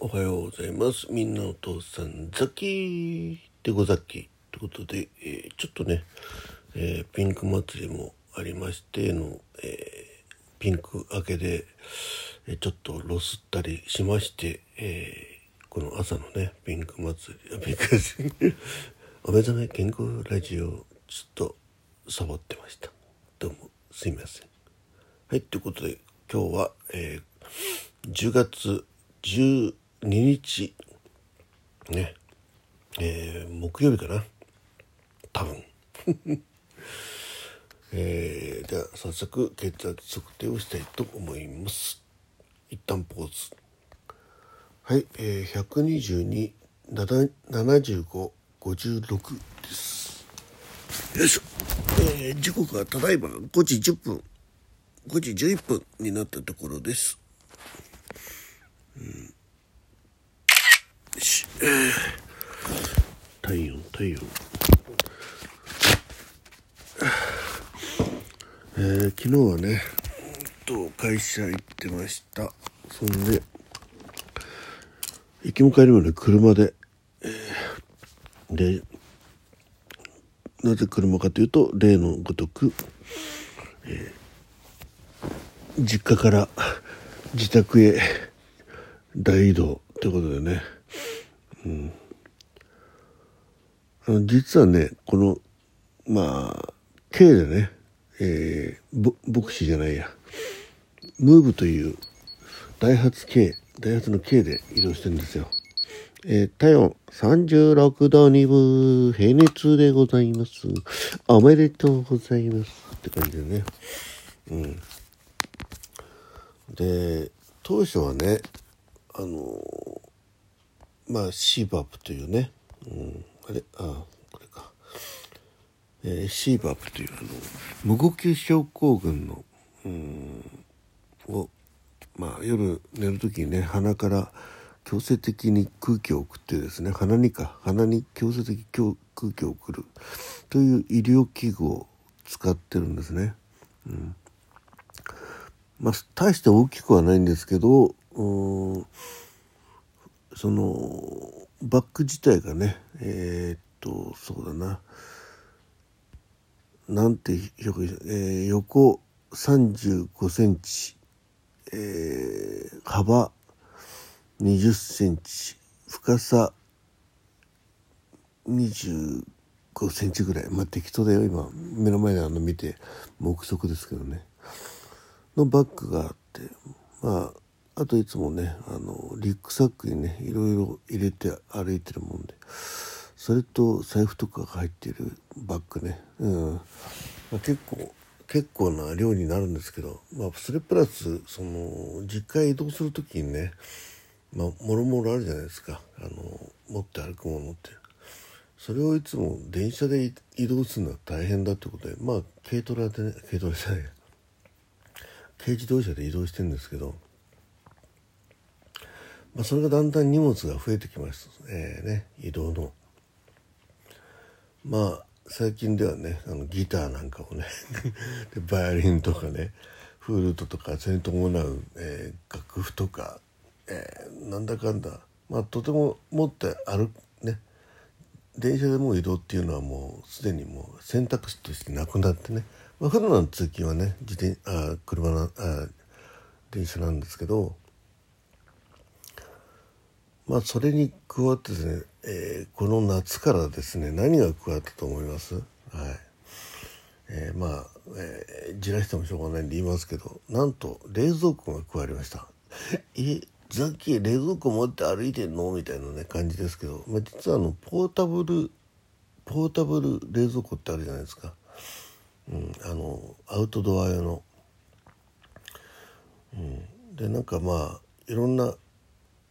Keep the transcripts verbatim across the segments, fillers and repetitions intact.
おはようございます。みんなお父さんザキでござきということで、えー、ちょっとね、えー、ピンク祭りもありましての、えー、ピンク明けで、えー、ちょっとロスったりしまして、えー、この朝のねピンク祭りピンクお目覚め健康ラジオちょっとサボってました。どうもすいません。はい、ということで今日は、えー、じゅうがつじゅうににちね、えー、木曜日かな多分、えー、では早速血圧測定をしたいと思います。一旦ポーズ。はい、えー、ひゃくにじゅうに、ななじゅうご、ごじゅうろくですよいしょ、えー、時刻はただいまごじじゅっぷんごじじゅういっぷんになったところです。うんし体温体温、えー、昨日はねと会社行ってました。そんで行きも帰りもね車で、えー、でなぜ車かというと例のごとく、えー、実家から自宅へ大移動ということでね、うん、あの実はねこのまあ K でね、えー、牧師じゃないやムーブというダイハツ K ダイハツの K で移動してるんですよ。えー、体温さんじゅうろくどにぶ平熱でございます。おめでとうございますって感じでね、うん、で当初はねあのまあ シーバップ というね、うん、あれあこれか、えー、シーバップ というあの無呼吸症候群の、うん、をまあ夜寝るときにね鼻から強制的に空気を送ってですね鼻にか鼻に強制的に空気を送るという医療器具を使ってるんですね。うん、まあ大して大きくはないんですけど。うん、そのバッグ自体がねえー、っとそうだななんてよく、えー、横さんじゅうごセンチ、えー、幅にじゅっセンチ深さにじゅうごセンチぐらいまあ適当だよ今目の前であの見て目測ですけどねのバッグがあってまああといつもねあのリュックサックにねいろいろ入れて歩いてるもんでそれと財布とかが入ってるバッグね、うんまあ、結構結構な量になるんですけど、まあ、それプラスその実家移動するときにね、まあ、もろもろあるじゃないですかあの持って歩くものってそれをいつも電車で移動するのは大変だってことでまあ軽トラでね軽トラじゃない軽自動車で移動してるんですけどまあ、それがだんだん荷物が増えてきました、えーね、移動のまあ最近ではねあのギターなんかをねでバイオリンとかねフルートとかそれに伴う、えー、楽譜とか、えー、なんだかんだまあとても持って歩くね電車でもう移動っていうのはもうすでにもう選択肢としてなくなってね、まあ、普段の通勤はね自転あ車なあ電車なんですけどまあ、それに加わってですね、えー、この夏からですね何が加わったと思います？はいえー、まあ、えー、じらしてもしょうがないんで言いますけどなんと冷蔵庫が加わりましたえ、ザッキー冷蔵庫持って歩いてんのみたいなね感じですけど、まあ、実はあのポータブルポータブル冷蔵庫ってあるじゃないですか、うん、あのアウトドア用の、うん、でなんかまあいろんな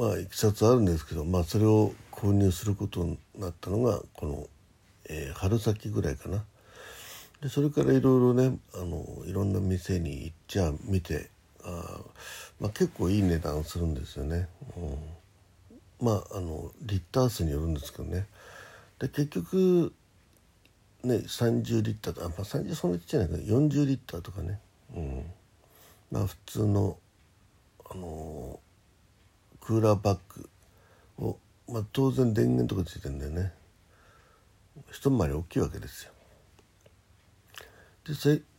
まあいきさつあるんですけど、まあ、それを購入することになったのがこの、えー、春先ぐらいかな。でそれからいろいろねあのいろんな店に行っちゃ見てあ、まあ、結構いい値段するんですよね、うん、まああのリッター数によるんですけどねで結局ねさんじゅうリッターとか、まあ、さんじゅうそんなちっちゃいんだけどよんじゅうリッターとかね、うん、まあ普通のあのクーラーバッグを、まあ、当然電源とかついてるんだよね。一回り大きいわけですよ。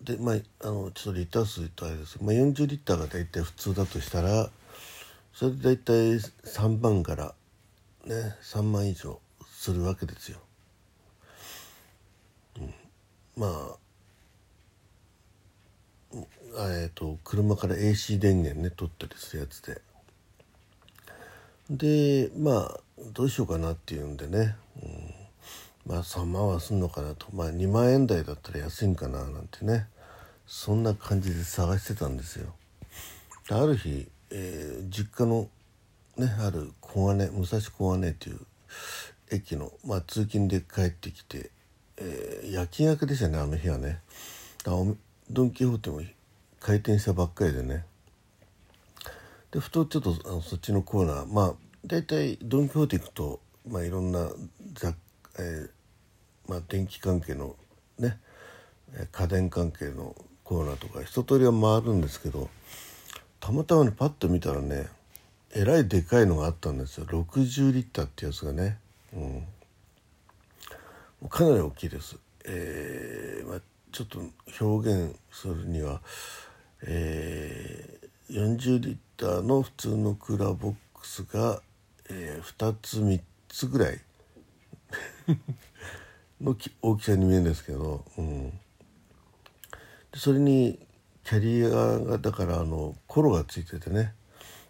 で、でまあ、あのちょっとリッター数とあれですけど、まあ、よんじゅうリッターが大体普通だとしたら、それで大体さんまんから、ね、さんまん以上するわけですよ。うん、まあ、えーと、車から エーシー 電源ね、取ってるやつで。で、まあ、どうしようかなっていうんでね、うんまあ、さんまんはすんのかなと、まあ、にまんえん台だったら安いんかななんてね、そんな感じで探してたんですよ。である日、えー、実家の、ね、ある小金武蔵小金という駅の、まあ、通勤で帰ってきて、えー、夜勤明けでしたね、あの日はね。だドン・キホーテも開店したばっかりでね。でふとちょっとあのそっちのコーナー、まあ大体ドン・キホーテ行くと、まあ、いろんな雑貨、えーまあ、電気関係のね、家電関係のコーナーとか一通りは回るんですけど、たまたまねパッと見たらね、えらいでかいのがあったんですよ。ろくじゅうリッターってやつがね、うん、かなり大きいです。えーまあ、ちょっと表現するには、えー、よんじゅうリッターの普通のクーラーボックスが、えー、ふたつみっつぐらいの大きさに見えるんですけど、うん、でそれにキャリアがだからあのコロがついててね、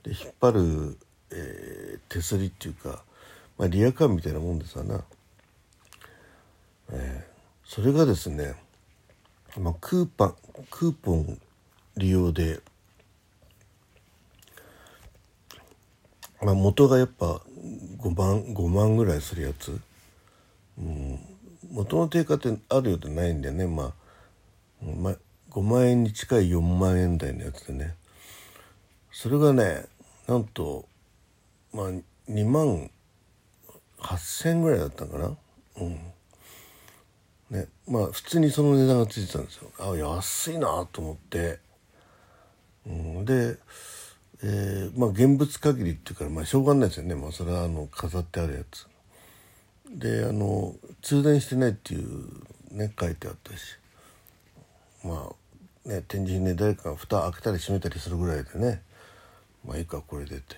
で引っ張る、えー、手すりっていうか、まあ、リアカーみたいなもんですわな、えー、それがですね、まあ、クーパンクーポン利用で、まあ、元がやっぱごまんぐらいするやつ、うん、元の定価ってあるようでないんだよね、まあま、ごまんえんに近いよんまんえん台のやつでね、それがねなんと、まあ、にまんはっせんえんぐらいだったのかな、うんね、まあ普通にその値段がついてたんですよ。あ、安いなと思って、うん、で、えー、まあ現物限りっていうから、まあ、しょうがないですよね、まあ、それはあの飾ってあるやつで、あの通電してないっていうね書いてあったし、まあね展示品で誰かが蓋開けたり閉めたりするぐらいでね、まあいいかこれでって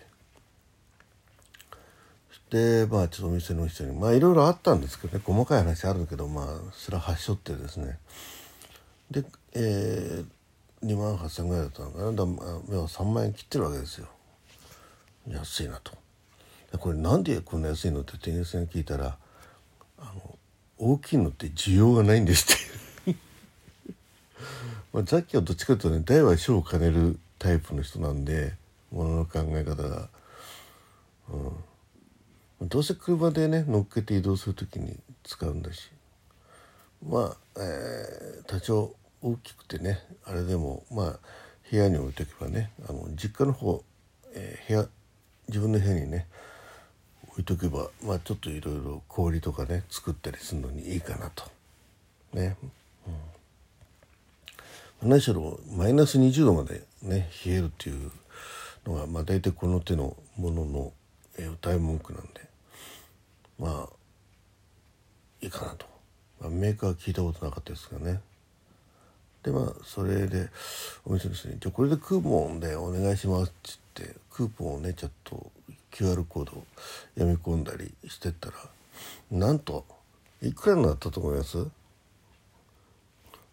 で、まあちょっとお店の人にまあいろいろあったんですけどね、細かい話あるけど、まあそれは端折ってですね、で、えー、にまんはっせんえんぐらいだったのかな、だ目はさんまんえん切ってるわけですよ。安いなと。これなんでこんな安いのって店員さんに聞いたら、あの大きいのって需要がないんですって、まあ、さっきはどっちかというとね大は小を兼ねるタイプの人なんで、ものの考え方が、うん、どうせ車でね乗っけて移動するときに使うんだし、まあ、えー、多少大きくてねあれでもまあ部屋に置いておけばね、あの実家の方、えー、部屋自分の部屋にね置いとけば、まあ、ちょっといろいろ氷とかね作ったりするのにいいかなとね、うん、何しろマイナスにじゅうどまでね冷えるっていうのが、まあ、大体この手のものの、えー、歌い文句なんで、まあいいかなと、まあ、メーカーは聞いたことなかったですがね。でまあそれでお店の人にじゃあこれでクーポンでお願いしますって言って、クーポンをねちょっと キューアール コードを読み込んだりしてったら、なんといくらになったと思います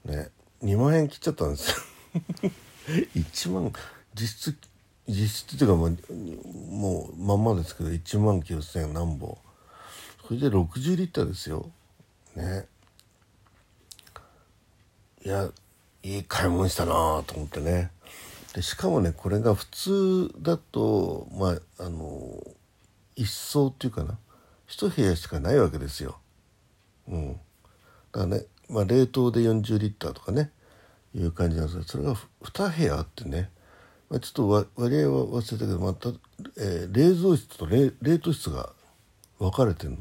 ね、にまんえん切っちゃったんですよいちまん実質実質っていうか、ま、もうまんまですけどいちまんきゅうせん何本、それでろくじゅうリッターですよね。いやいい買い物したなと思ってね。でしかもねこれが普通だと、まああの一層っていうかな、一部屋しかないわけですよ、うん、だからね、まあ、冷凍でよんじゅうリッターとかねいう感じなんですけど、それがにへやあってね、まあ、ちょっと 割, 割合は忘れたけどまた、えー、冷蔵室と 冷, 冷凍室が分かれてるの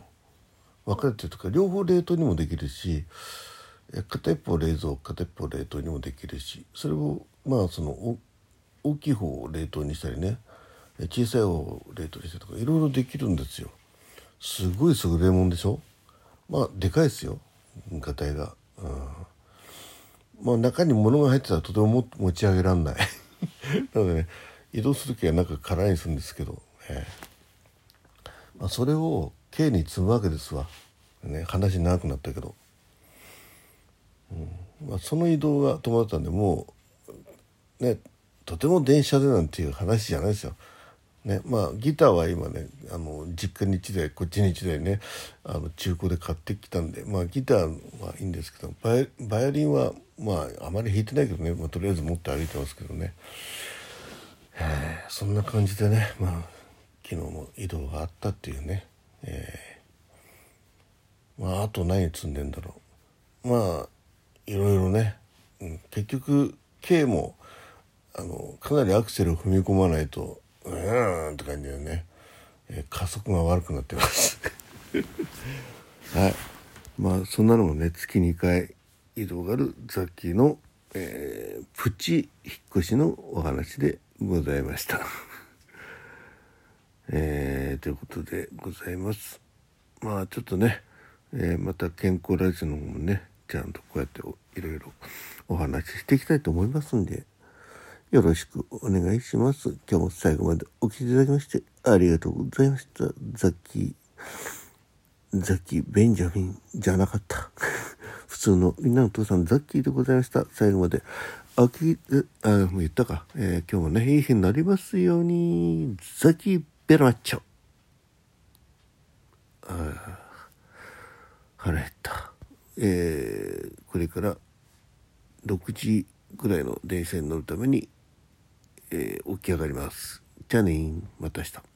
分かれてるとか、両方冷凍にもできるし、片一方冷蔵片一方冷凍にもできるし、それをまあその大きい方を冷凍にしたりね、小さいを冷凍にしてとかいろいろできるんですよ。すごい優れもんでしょ。まあでかいですよ、ガタイが、うん、まあ中に物が入ってたらとても持ち上げらんないなのでね、移動する時はなんか空にするんですけど、えーまあ、それを軽に積むわけですわ、ね、話長くなったけど、うんまあ、その移動が伴ったんでもうね、とても電車でなんていう話じゃないですよ、ね。まあギターは今ね、あの実家にいちだいこっちにいちだいね、あの中古で買ってきたんで、まあギターはいいんですけど、バイ、バイオリンはまああまり弾いてないけどね、まあ、とりあえず持って歩いてますけどね。えー、そんな感じでね、まあ昨日も移動があったっていうね、えー、まああと何積んでんだろう、まあいろいろね、うん、結局 K もあのかなりアクセルを踏み込まないとうーんって感じでね、えー、加速が悪くなってますはい、まあそんなのもね、月にかい移動があるザッキーの、えー、プチ引っ越しのお話でございました、えー、ということでございます。まあちょっとね、えー、また健康ラジオの方もね、ちゃんとこうやっていろいろお話ししていきたいと思いますんで、よろしくお願いします。今日も最後までお聞きいただきましてありがとうございました。ザッキー、ザッキーベンジャミンじゃなかった。普通のみんなの父さんザッキーでございました。最後までお聞き、あ、もう言ったか、えー。今日もね、いい日になりますように。ザッキーベラマッチョ。あ、腹減った。えー、これからろくじくらいの電車に乗るために、えー、起き上がります。じゃあねー、また明日。